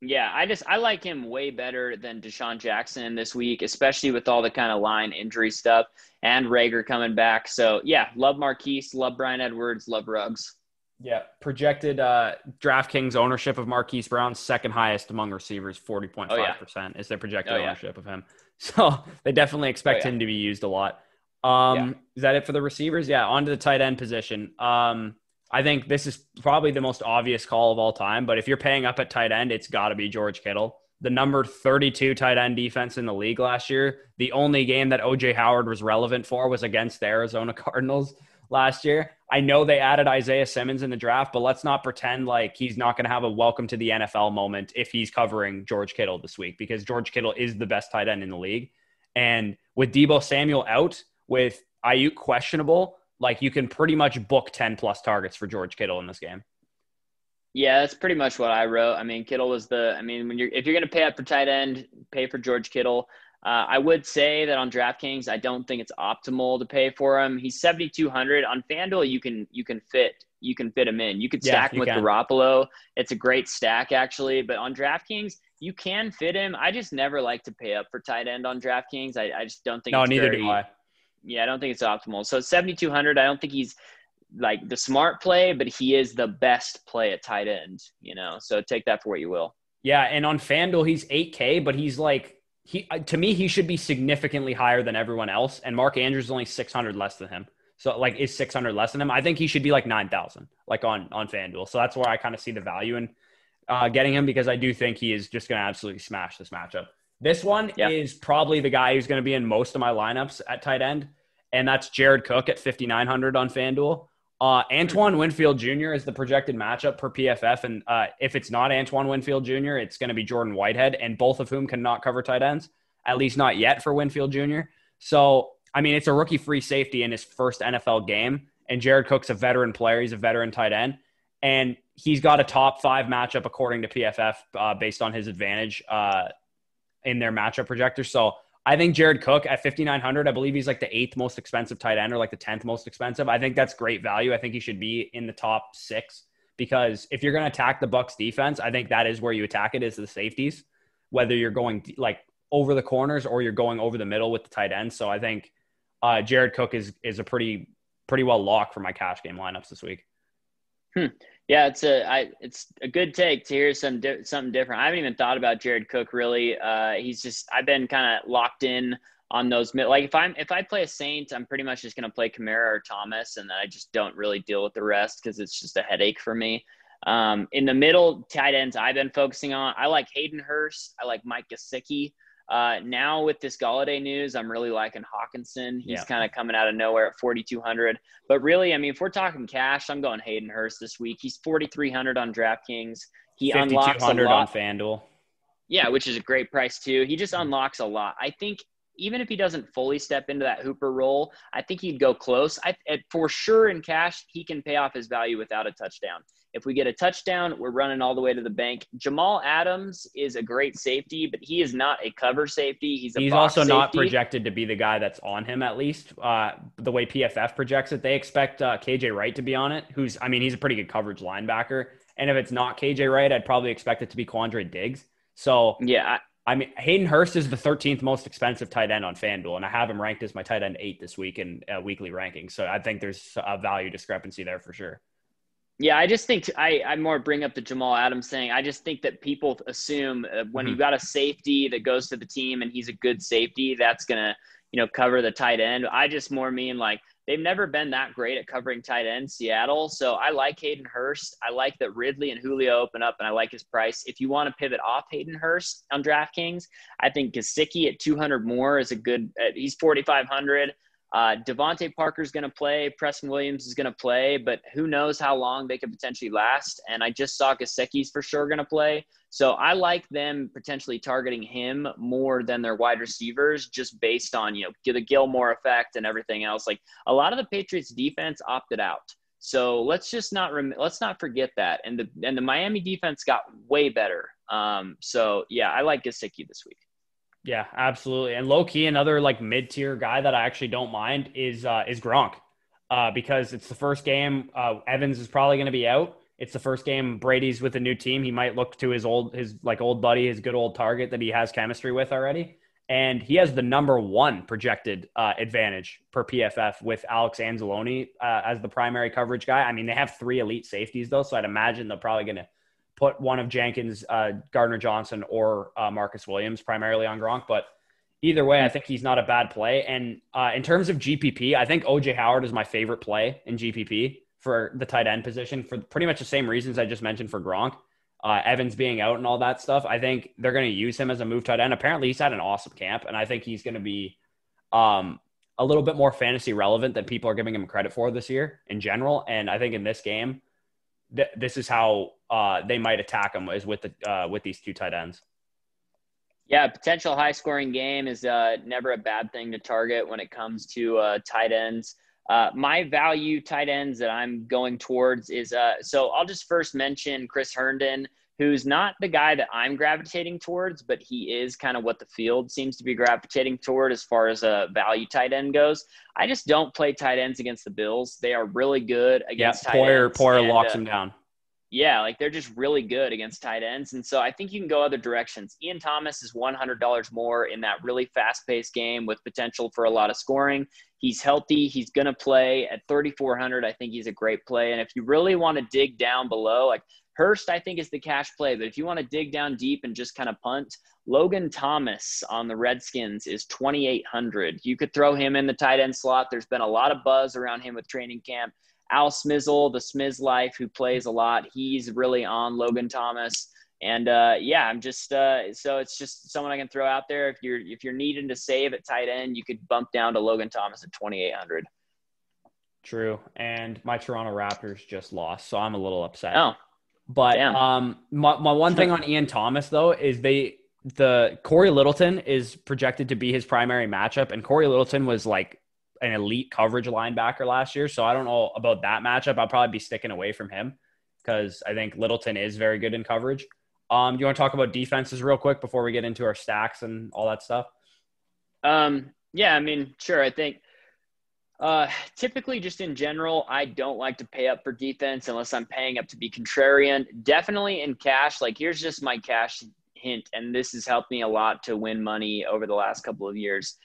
Yeah, I just I like him way better than Deshaun Jackson this week, especially with all the kind of line injury stuff and Reagor coming back. So, yeah, love Marquise, love Bryan Edwards, love Ruggs. Yeah, projected uh, DraftKings ownership of Marquise Brown, second highest among receivers, forty point five percent oh, yeah. is their projected oh, ownership yeah. of him. So they definitely expect oh, yeah. him to be used a lot. Um, yeah. Is that it for the receivers? Yeah, on to the tight end position. Um I think this is probably the most obvious call of all time, but if you're paying up at tight end, it's got to be George Kittle. The number thirty-two tight end defense in the league last year. The only game that O J Howard was relevant for was against the Arizona Cardinals last year. I know they added Isaiah Simmons in the draft, but let's not pretend like he's not going to have a welcome to the N F L moment if he's covering George Kittle this week, because George Kittle is the best tight end in the league. And with Deebo Samuel out, with Ayuk questionable, like you can pretty much book ten plus targets for George Kittle in this game. Yeah, that's pretty much what I wrote. I mean, Kittle was the, I mean, when you're, if you're going to pay up for tight end, pay for George Kittle. Uh, I would say that on DraftKings, I don't think it's optimal to pay for him. He's seventy-two hundred on FanDuel. You can, you can fit, you can fit him in. You could stack yeah, you him with can. Garoppolo. It's a great stack actually, but on DraftKings, you can fit him. I just never like to pay up for tight end on DraftKings. I, I just don't think no, it's neither very, do I. Yeah, I don't think it's optimal. So seventy-two hundred, I don't think he's like the smart play, but he is the best play at tight end, you know? So take that for what you will. Yeah, and on FanDuel, he's eight K, but he's like, he to me, he should be significantly higher than everyone else. And Mark Andrews is only six hundred less than him. So like is six hundred less than him. I think he should be like nine thousand, like on, on FanDuel. So that's where I kind of see the value in uh, getting him, because I do think he is just going to absolutely smash this matchup. This one yeah. is probably the guy who's going to be in most of my lineups at tight end, and that's Jared Cook at fifty-nine hundred on FanDuel. Uh, Antoine Winfield Junior is the projected matchup per P F F, and uh, if it's not Antoine Winfield Junior, it's going to be Jordan Whitehead, and both of whom cannot cover tight ends, at least not yet for Winfield Junior So, I mean, it's a rookie free safety in his first N F L game, and Jared Cook's a veteran player. He's a veteran tight end, and he's got a top five matchup according to P F F uh, based on his advantage uh, in their matchup projector. So I think Jared Cook at fifty-nine hundred, I believe he's like the eighth most expensive tight end or like the tenth most expensive. I think that's great value. I think he should be in the top six because if you're going to attack the Bucs defense, I think that is where you attack it, is the safeties, whether you're going like over the corners or you're going over the middle with the tight end. So I think uh, Jared Cook is is a pretty pretty well lock for my cash game lineups this week. Hmm. Yeah, it's a I, it's a good take to hear some di- something different. I haven't even thought about Jared Cook really. Uh, he's just I've been kind of locked in on those mid. Like if I'm if I play a Saint, I'm pretty much just gonna play Kamara or Thomas, and then I just don't really deal with the rest because it's just a headache for me. Um, in the middle tight ends, I've been focusing on. I like Hayden Hurst. I like Mike Gesicki. Uh, now with this Golladay news, I'm really liking Hawkinson. He's yeah. kind of coming out of nowhere at forty-two hundred. But really, I mean, if we're talking cash, I'm going Hayden Hurst this week. He's forty-three hundred on DraftKings. He unlocks a lot on FanDuel. Yeah, which is a great price too. He just unlocks a lot. I think even if he doesn't fully step into that Hooper role, I think he'd go close. I, for sure in cash, he can pay off his value without a touchdown. If we get a touchdown, we're running all the way to the bank. Jamal Adams is a great safety, but he is not a cover safety. He's a He's box also safety. Not projected to be the guy that's on him, at least. Uh, the way P F F projects it, they expect uh, K J Wright to be on it, who's, I mean, he's a pretty good coverage linebacker. And if it's not K J Wright, I'd probably expect it to be Quandre Diggs. So, yeah, I, I mean, Hayden Hurst is the thirteenth most expensive tight end on FanDuel, and I have him ranked as my tight end eight this week in uh, weekly rankings. So I think there's a value discrepancy there for sure. Yeah, I just think I, I more bring up the Jamal Adams thing. I just think that people assume uh, when mm-hmm. you've got a safety that goes to the team and he's a good safety, that's going to, you know, cover the tight end. I just more mean like they've never been that great at covering tight end, Seattle. So I like Hayden Hurst. I like that Ridley and Julio open up, and I like his price. If you want to pivot off Hayden Hurst on DraftKings, I think Gesicki at two hundred more is a good uh, – he's forty-five hundred. Uh, Devontae Parker's going to play. Preston Williams is going to play, but who knows how long they could potentially last. And I just saw Gesicki's for sure going to play. So I like them potentially targeting him more than their wide receivers, just based on, you know, the Gilmore effect and everything else. Like a lot of the Patriots defense opted out. So let's just not, rem- let's not forget that. And the, and the Miami defense got way better. Um, so yeah, I like Gesicki this week. Yeah, absolutely. And low key, another like mid tier guy that I actually don't mind is uh, is Gronk, uh, because it's the first game. Uh, Evans is probably going to be out. It's the first game Brady's with a new team. He might look to his old his like old buddy, his good old target that he has chemistry with already. And he has the number one projected uh, advantage per P F F with Alex Anzalone uh, as the primary coverage guy. I mean, they have three elite safeties though, so I'd imagine they're probably going to put one of Jenkins, uh, Gardner-Johnson, or uh, Marcus Williams primarily on Gronk. But either way, I think he's not a bad play. And uh, in terms of G P P, I think O J Howard is my favorite play in G P P for the tight end position for pretty much the same reasons I just mentioned for Gronk. Uh, Evans being out and all that stuff, I think they're going to use him as a move tight end. Apparently, he's had an awesome camp, and I think he's going to be um, a little bit more fantasy relevant than people are giving him credit for this year in general. And I think in this game, th- this is how uh, they might attack him, is with the, uh, with these two tight ends. Yeah. Potential high scoring game is uh, never a bad thing to target when it comes to uh, tight ends. Uh, my value tight ends that I'm going towards is uh, so I'll just first mention Chris Herndon, who's not the guy that I'm gravitating towards, but he is kind of what the field seems to be gravitating toward as far as a value tight end goes. I just don't play tight ends against the Bills. They are really good against yeah, tight Poyer, ends. Poyer and, locks uh, them down. Yeah, like they're just really good against tight ends. And so I think you can go other directions. Ian Thomas is one hundred dollars more in that really fast-paced game with potential for a lot of scoring. He's healthy. He's going to play at thirty-four hundred. I think he's a great play. And if you really want to dig down below, like Hurst, I think, is the cash play. But if you want to dig down deep and just kind of punt, Logan Thomas on the Redskins is twenty-eight hundred. You could throw him in the tight end slot. There's been a lot of buzz around him with training camp. Al Smizzle, the Smiz Life, who plays a lot, he's really on Logan Thomas. And uh, yeah, I'm just uh, so it's just someone I can throw out there. If you're if you're needing to save at tight end, you could bump down to Logan Thomas at twenty-eight hundred. True. And my Toronto Raptors just lost, so I'm a little upset. Oh, but damn. um, my my one thing on Ian Thomas though is they the Corey Littleton is projected to be his primary matchup, and Corey Littleton was like an elite coverage linebacker last year, so I don't know about that matchup. I'll probably be sticking away from him because I think Littleton is very good in coverage. Um, do you want to talk about defenses real quick before we get into our stacks and all that stuff? Um, yeah, I mean, sure. I think uh, typically just in general, I don't like to pay up for defense unless I'm paying up to be contrarian. Definitely in cash. Like, here's just my cash hint, and this has helped me a lot to win money over the last couple of years.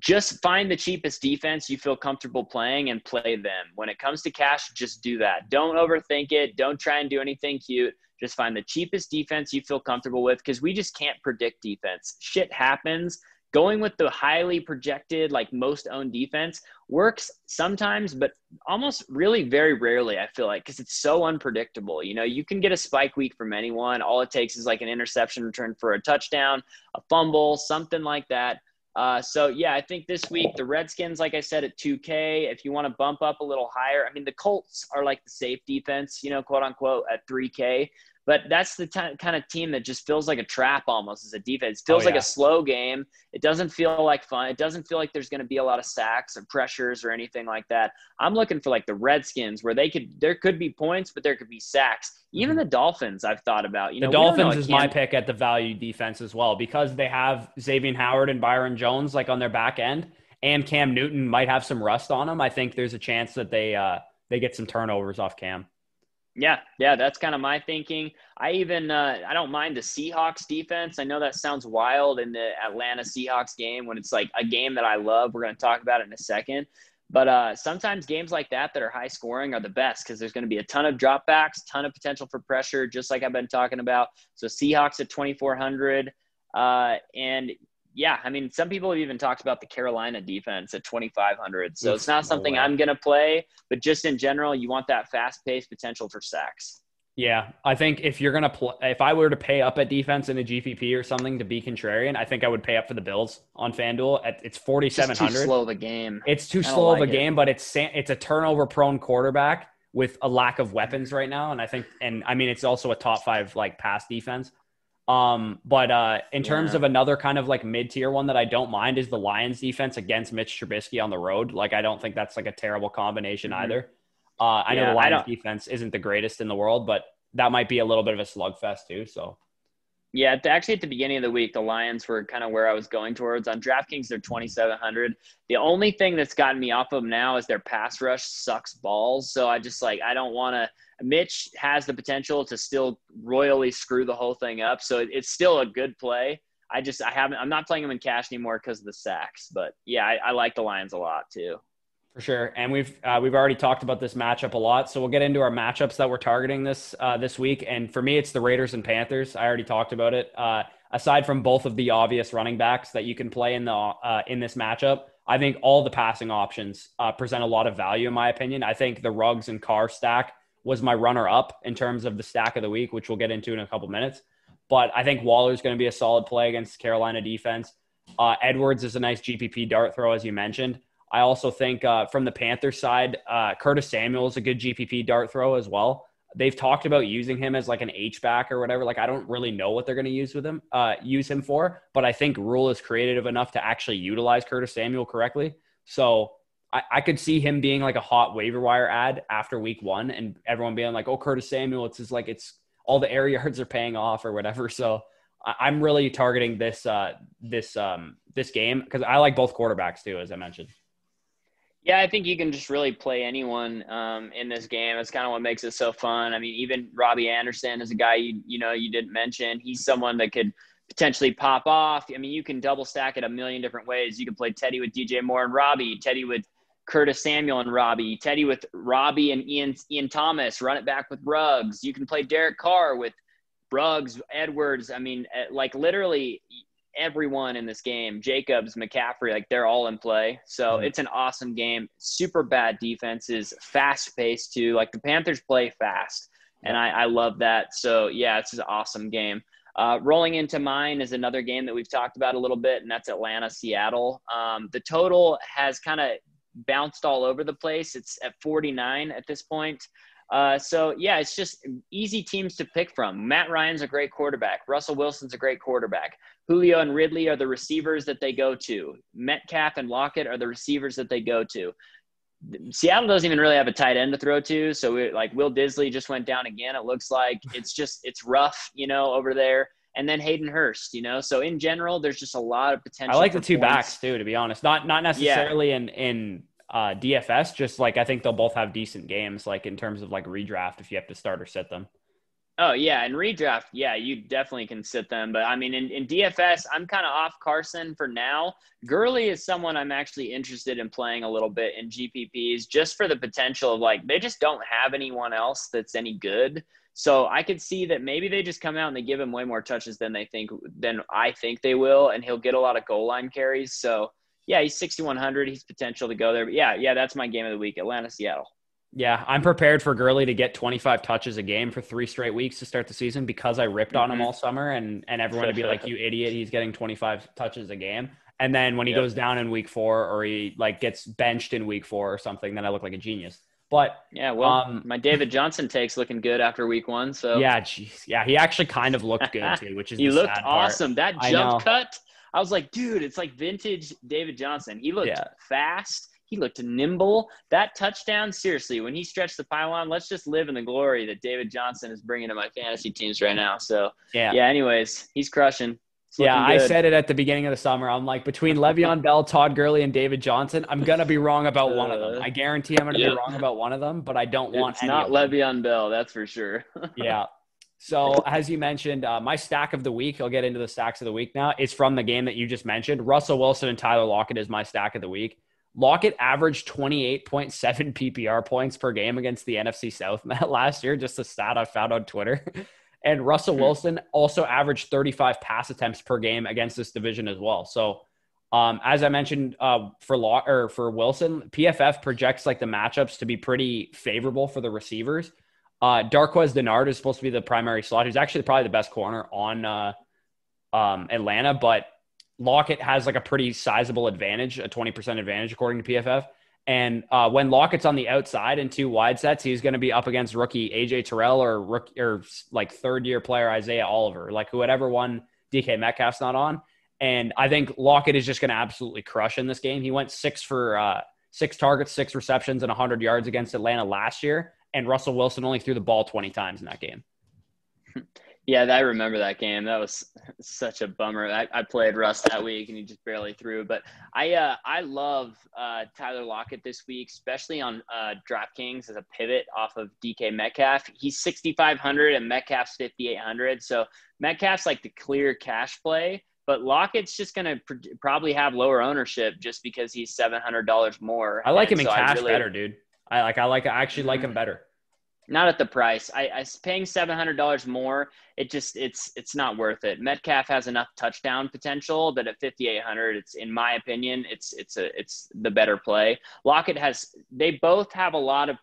Just find the cheapest defense you feel comfortable playing and play them. When it comes to cash, just do that. Don't overthink it. Don't try and do anything cute. Just find the cheapest defense you feel comfortable with, because we just can't predict defense. Shit happens. Going with the highly projected, like most owned defense works sometimes, but almost really very rarely, I feel like, because it's so unpredictable. You know, you can get a spike week from anyone. All it takes is like an interception return for a touchdown, a fumble, something like that. Uh, so, yeah, I think this week the Redskins, like I said, at two K, if you want to bump up a little higher. I mean, the Colts are like the safe defense, you know, quote unquote, at three K. But that's the t- kind of team that just feels like a trap almost as a defense. It feels oh, yeah. like a slow game. It doesn't feel like fun. It doesn't feel like there's going to be a lot of sacks or pressures or anything like that. I'm looking for like the Redskins, where they could there could be points, but there could be sacks. Even the Dolphins I've thought about. You know, the Dolphins is my pick at the value defense as well, because they have Xavier Howard and Byron Jones like on their back end, and Cam Newton might have some rust on him. I think there's a chance that they uh, they get some turnovers off Cam. Yeah, yeah, that's kind of my thinking. I even uh, I don't mind the Seahawks defense. I know that sounds wild in the Atlanta Seahawks game when it's like a game that I love. We're going to talk about it in a second. But uh, sometimes games like that that are high scoring are the best, because there's going to be a ton of dropbacks, ton of potential for pressure, just like I've been talking about. So Seahawks at twenty-four hundred. Uh, and yeah, I mean, some people have even talked about the Carolina defense at twenty-five hundred. So it's not something I'm going to play, but just in general, you want that fast-paced potential for sacks. Yeah, I think if you're going to play, if I were to pay up at defense in a G P P or something to be contrarian, I think I would pay up for the Bills on FanDuel. At it's forty-seven hundred. It's too slow of a game. It's too slow of a game, but it's it's a turnover-prone quarterback with a lack of weapons right now, and I think, and I mean, it's also a top five like pass defense. Um, but uh, in terms yeah. of another kind of like mid-tier one that I don't mind is the Lions defense against Mitch Trubisky on the road. Like, I don't think that's like a terrible combination mm-hmm. either. Uh, I yeah, know the Lions defense isn't the greatest in the world, but that might be a little bit of a slugfest too. So yeah, actually at the beginning of the week, the Lions were kind of where I was going towards. On DraftKings, they're twenty-seven hundred. The only thing that's gotten me off of them now is their pass rush sucks balls. So I just like, I don't want to, Mitch has the potential to still royally screw the whole thing up. So it's still a good play. I just, I haven't, I'm not playing him in cash anymore because of the sacks, but yeah, I, I like the Lions a lot too. For sure. And we've, uh, we've already talked about this matchup a lot. So we'll get into our matchups that we're targeting this, uh, this week. And for me, it's the Raiders and Panthers. I already talked about it. Uh, aside from both of the obvious running backs that you can play in the, uh, in this matchup, I think all the passing options, uh, present a lot of value in my opinion. I think the Ruggs and Carr stack was my runner-up in terms of the stack of the week, which we'll get into in a couple minutes. But I think Waller's going to be a solid play against Carolina defense. Uh, Edwards is a nice G P P dart throw, as you mentioned. I also think uh, from the Panthers side, uh, Curtis Samuel is a good G P P dart throw as well. They've talked about using him as like an H-back or whatever. Like, I don't really know what they're going to use with him, uh, use him for, but I think Rule is creative enough to actually utilize Curtis Samuel correctly. So I, I could see him being like a hot waiver wire ad after week one and everyone being like, oh, Curtis Samuel, it's just like, it's all the air yards are paying off or whatever. So I, I'm really targeting this, uh, this, um, this game, because I like both quarterbacks too, as I mentioned. Yeah, I think you can just really play anyone um, in this game. That's kind of what makes it so fun. I mean, even Robbie Anderson is a guy, you, you know, you didn't mention. He's someone that could potentially pop off. I mean, you can double stack it a million different ways. You can play Teddy with D J Moore and Robbie, Teddy with Curtis Samuel and Robbie, Teddy with Robbie and Ian Ian Thomas, run it back with Ruggs. You can play Derek Carr with Ruggs, Edwards. I mean, like literally everyone in this game, Jacobs, McCaffrey, like they're all in play. So it's an awesome game. Super bad defenses, fast paced too. Like the Panthers play fast. and I, I love that. So, yeah, it's an awesome game. Uh, rolling into mine is another game that we've talked about a little bit, and that's Atlanta-Seattle. Um, the total has kind of bounced all over the place. It's at forty-nine at this point. Uh, so, yeah, it's just easy teams to pick from. Matt Ryan's a great quarterback. Russell Wilson's a great quarterback. Julio and Ridley are the receivers that they go to. Metcalf and Lockett are the receivers that they go to. Seattle doesn't even really have a tight end to throw to. So, we, like, Will Disley just went down again. It looks like it's just – it's rough, you know, over there. And then Hayden Hurst, you know. So, in general, there's just a lot of potential. I like the two points. Backs, too, to be honest. Not not necessarily yeah. in, in – Uh, D F S, just like I think they'll both have decent games, like in terms of like redraft if you have to start or sit them. Oh yeah, and redraft, yeah, you definitely can sit them. But I mean, in, in D F S, I'm kind of off Carson for now. Gurley is someone I'm actually interested in playing a little bit in G P Ps, just for the potential of like they just don't have anyone else that's any good. So I could see that maybe they just come out and they give him way more touches than they think than I think they will, and he'll get a lot of goal line carries. So. Yeah, he's sixty-one hundred. He's potential to go there. But yeah, yeah, that's my game of the week, Atlanta, Seattle. Yeah, I'm prepared for Gurley to get twenty-five touches a game for three straight weeks to start the season because I ripped mm-hmm. on him all summer and, and everyone would be like, you idiot, he's getting twenty-five touches a game. And then when he yep. goes down in week four or he like gets benched in week four or something, then I look like a genius. But yeah, well, um, my David Johnson takes looking good after week one. So yeah, geez. Yeah, he actually kind of looked good too, which is he the looked sad awesome. Part. That jump cut. I was like, dude, it's like vintage David Johnson. He looked yeah. fast. He looked nimble. That touchdown, seriously, when he stretched the pylon, let's just live in the glory that David Johnson is bringing to my fantasy teams right now. So, yeah, yeah anyways, he's crushing. He's yeah, I said it at the beginning of the summer. I'm like, between Le'Veon Bell, Todd Gurley, and David Johnson, I'm going to be wrong about uh, one of them. I guarantee I'm going to yeah. be wrong about one of them, but I don't want it's any not of them. Le'Veon Bell, that's for sure. yeah. So as you mentioned, uh, my stack of the week, I'll get into the stacks of the week now, is from the game that you just mentioned. Russell Wilson and Tyler Lockett is my stack of the week. Lockett averaged twenty-eight point seven P P R points per game against the N F C South last year, just a stat I found on Twitter. And Russell Wilson also averaged thirty-five pass attempts per game against this division as well. So um, as I mentioned uh, for Lock- or for Wilson, P F F projects like the matchups to be pretty favorable for the receivers. Uh, Darquez Denard is supposed to be the primary slot. He's actually probably the best corner on uh, um, Atlanta, but Lockett has like a pretty sizable advantage, a twenty percent advantage according to P F F. And uh, when Lockett's on the outside in two wide sets, he's going to be up against rookie A J Terrell or rookie or like third year player Isaiah Oliver, like whoever one D K Metcalf's not on. And I think Lockett is just going to absolutely crush in this game. He went six for uh, six targets, six receptions, and one hundred yards against Atlanta last year. And Russell Wilson only threw the ball twenty times in that game. Yeah, I remember that game. That was such a bummer. I, I played Russ that week, and he just barely threw. But I uh, I love uh, Tyler Lockett this week, especially on uh, DraftKings as a pivot off of D K Metcalf. He's sixty-five hundred and Metcalf's fifty-eight hundred. So Metcalf's like the clear cash play. But Lockett's just going to pr- probably have lower ownership just because he's seven hundred dollars more. I like and him so in cash really, better, dude. I like, I like, I actually like him better. Not at the price. I, I paying seven hundred dollars more. It just, it's, it's not worth it. Metcalf has enough touchdown potential that at fifty-eight hundred, it's in my opinion, it's, it's a, it's the better play. Lockett has, they both have a lot of,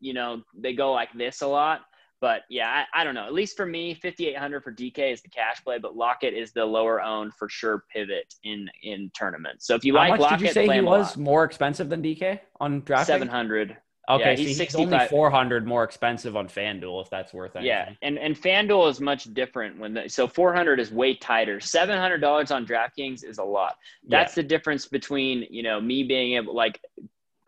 you know, they go like this a lot, but yeah, I, I don't know. At least for me, fifty-eight hundred for D K is the cash play, but Lockett is the lower owned for sure pivot in, in tournaments. So if you like Lockett, did you say he was more expensive than D K on DraftKings? seven hundred. Okay, yeah, so he's, he's only four hundred more expensive on FanDuel if that's worth anything. Yeah, and, and FanDuel is much different when the, so four hundred is way tighter. seven hundred dollars on DraftKings is a lot. That's yeah. the difference between, you know, me being able like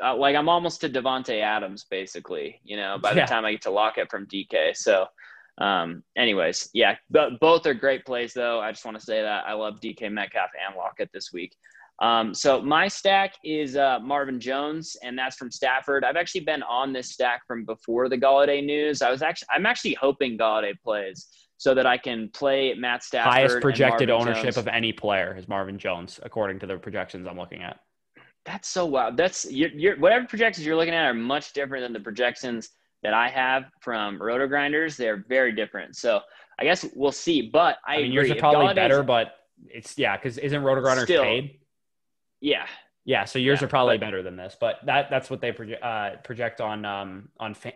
uh, like I'm almost to Davante Adams basically, you know, by the yeah. time I get to Lockett from D K. So um anyways, yeah, but both are great plays though. I just want to say that I love D K Metcalf and Lockett this week. Um, so my stack is uh, Marvin Jones, and that's from Stafford. I've actually been on this stack from before the Golladay news. I was actually, I'm actually hoping Golladay plays so that I can play Matt Stafford. Highest projected ownership of any player is Marvin Jones, according to the projections I'm looking at. That's so wild. That's you're, you're, whatever projections you're looking at are much different than the projections that I have from Roto-Grinders. They're very different. So I guess we'll see. But I, I mean, agree. Yours are probably Galladay's, better, but it's yeah, because isn't Roto-Grinders paid? Yeah. Yeah, so yours yeah, are probably but, better than this, but that that's what they proje- uh, project on um, on fa-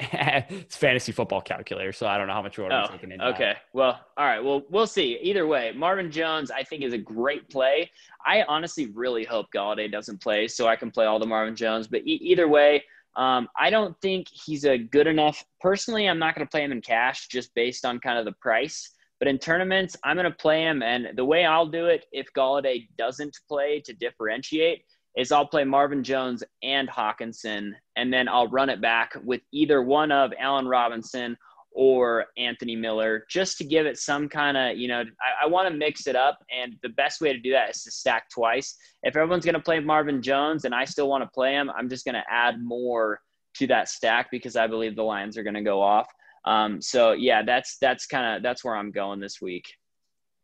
it's fantasy football calculator. So I don't know how much you want to be taking into that. Okay, well, all right, well, we'll see. Either way, Marvin Jones I think is a great play. I honestly really hope Golladay doesn't play so I can play all the Marvin Jones. But e- either way, um, I don't think he's a good enough. Personally, I'm not going to play him in cash just based on kind of the price. But in tournaments, I'm going to play him, and the way I'll do it if Golladay doesn't play to differentiate is I'll play Marvin Jones and Hawkinson, and then I'll run it back with either one of Allen Robinson or Anthony Miller just to give it some kind of, you know, I, I want to mix it up, and the best way to do that is to stack twice. If everyone's going to play Marvin Jones and I still want to play him, I'm just going to add more to that stack because I believe the Lions are going to go off. Um, so, yeah, that's that's kind of that's where I'm going this week.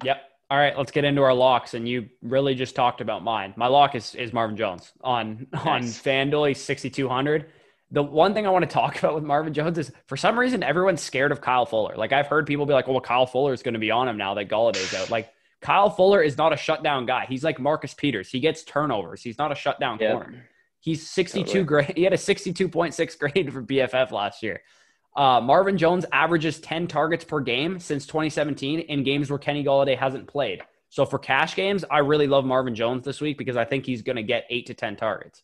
Yep. All right, let's get into our locks, and you really just talked about mine. My lock is is Marvin Jones on nice. on FanDuel. He's sixty-two hundred. The one thing I want to talk about with Marvin Jones is, for some reason, everyone's scared of Kyle Fuller. Like, I've heard people be like, oh, well, Kyle Fuller is going to be on him now that Galladay's out. Like, Kyle Fuller is not a shutdown guy. He's like Marcus Peters. He gets turnovers. He's not a shutdown yep. corner. He's sixty-two totally. grade. He had a sixty-two point six grade for B F F last year. Uh, Marvin Jones averages ten targets per game since twenty seventeen in games where Kenny Golladay hasn't played. So for cash games, I really love Marvin Jones this week because I think he's going to get eight to ten targets.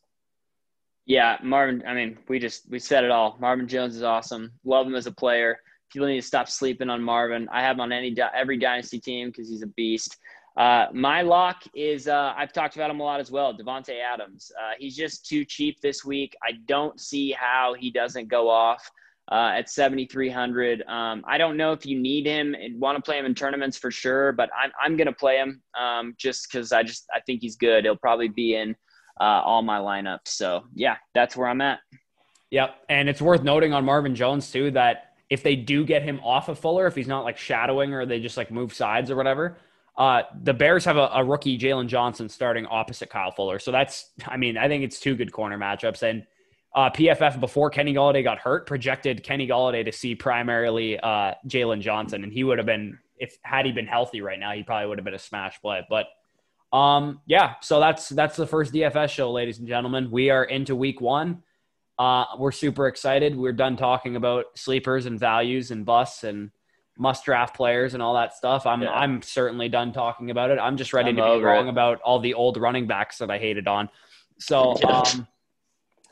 Yeah, Marvin, I mean, we just, we said it all. Marvin Jones is awesome. Love him as a player. People need to stop sleeping on Marvin. I have him on any, every dynasty team because he's a beast. Uh, my lock is, uh, I've talked about him a lot as well, Davante Adams. Uh, he's just too cheap this week. I don't see how he doesn't go off. Uh, at seventy-three hundred. Um, I don't know if you need him and want to play him in tournaments for sure, but I'm, I'm going to play him um, just because I just, I think he's good. He'll probably be in uh, all my lineups. So yeah, that's where I'm at. Yep. And it's worth noting on Marvin Jones too, that if they do get him off of Fuller, if he's not like shadowing or they just like move sides or whatever, uh, the Bears have a, a rookie Jalen Johnson starting opposite Kyle Fuller. So that's, I mean, I think it's two good corner matchups. And Uh, P F F, before Kenny Golladay got hurt, projected Kenny Golladay to see primarily uh, Jalen Johnson. And he would have been, if had he been healthy right now, he probably would have been a smash play. But um, yeah, so that's that's the first D F S show, ladies and gentlemen. We are into week one. Uh, we're super excited. We're done talking about sleepers and values and busts and must draft players and all that stuff. I'm yeah. I'm certainly done talking about it. I'm just ready I'm to be wrong it. about all the old running backs that I hated on. So yeah. um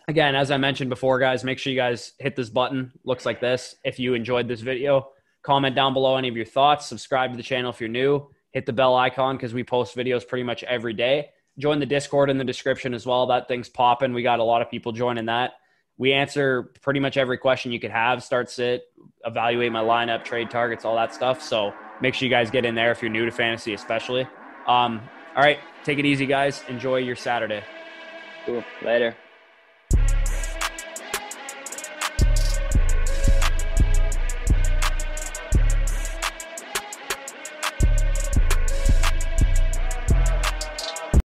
Again, as I mentioned before, guys, make sure you guys hit this button. Looks like this. If you enjoyed this video, comment down below any of your thoughts. Subscribe to the channel if you're new. Hit the bell icon because we post videos pretty much every day. Join the Discord in the description as well. That thing's popping. We got a lot of people joining that. We answer pretty much every question you could have. Start, sit, evaluate my lineup, trade targets, all that stuff. So make sure you guys get in there if you're new to fantasy especially. Um, all right, take it easy, guys. Enjoy your Saturday. Cool. Later.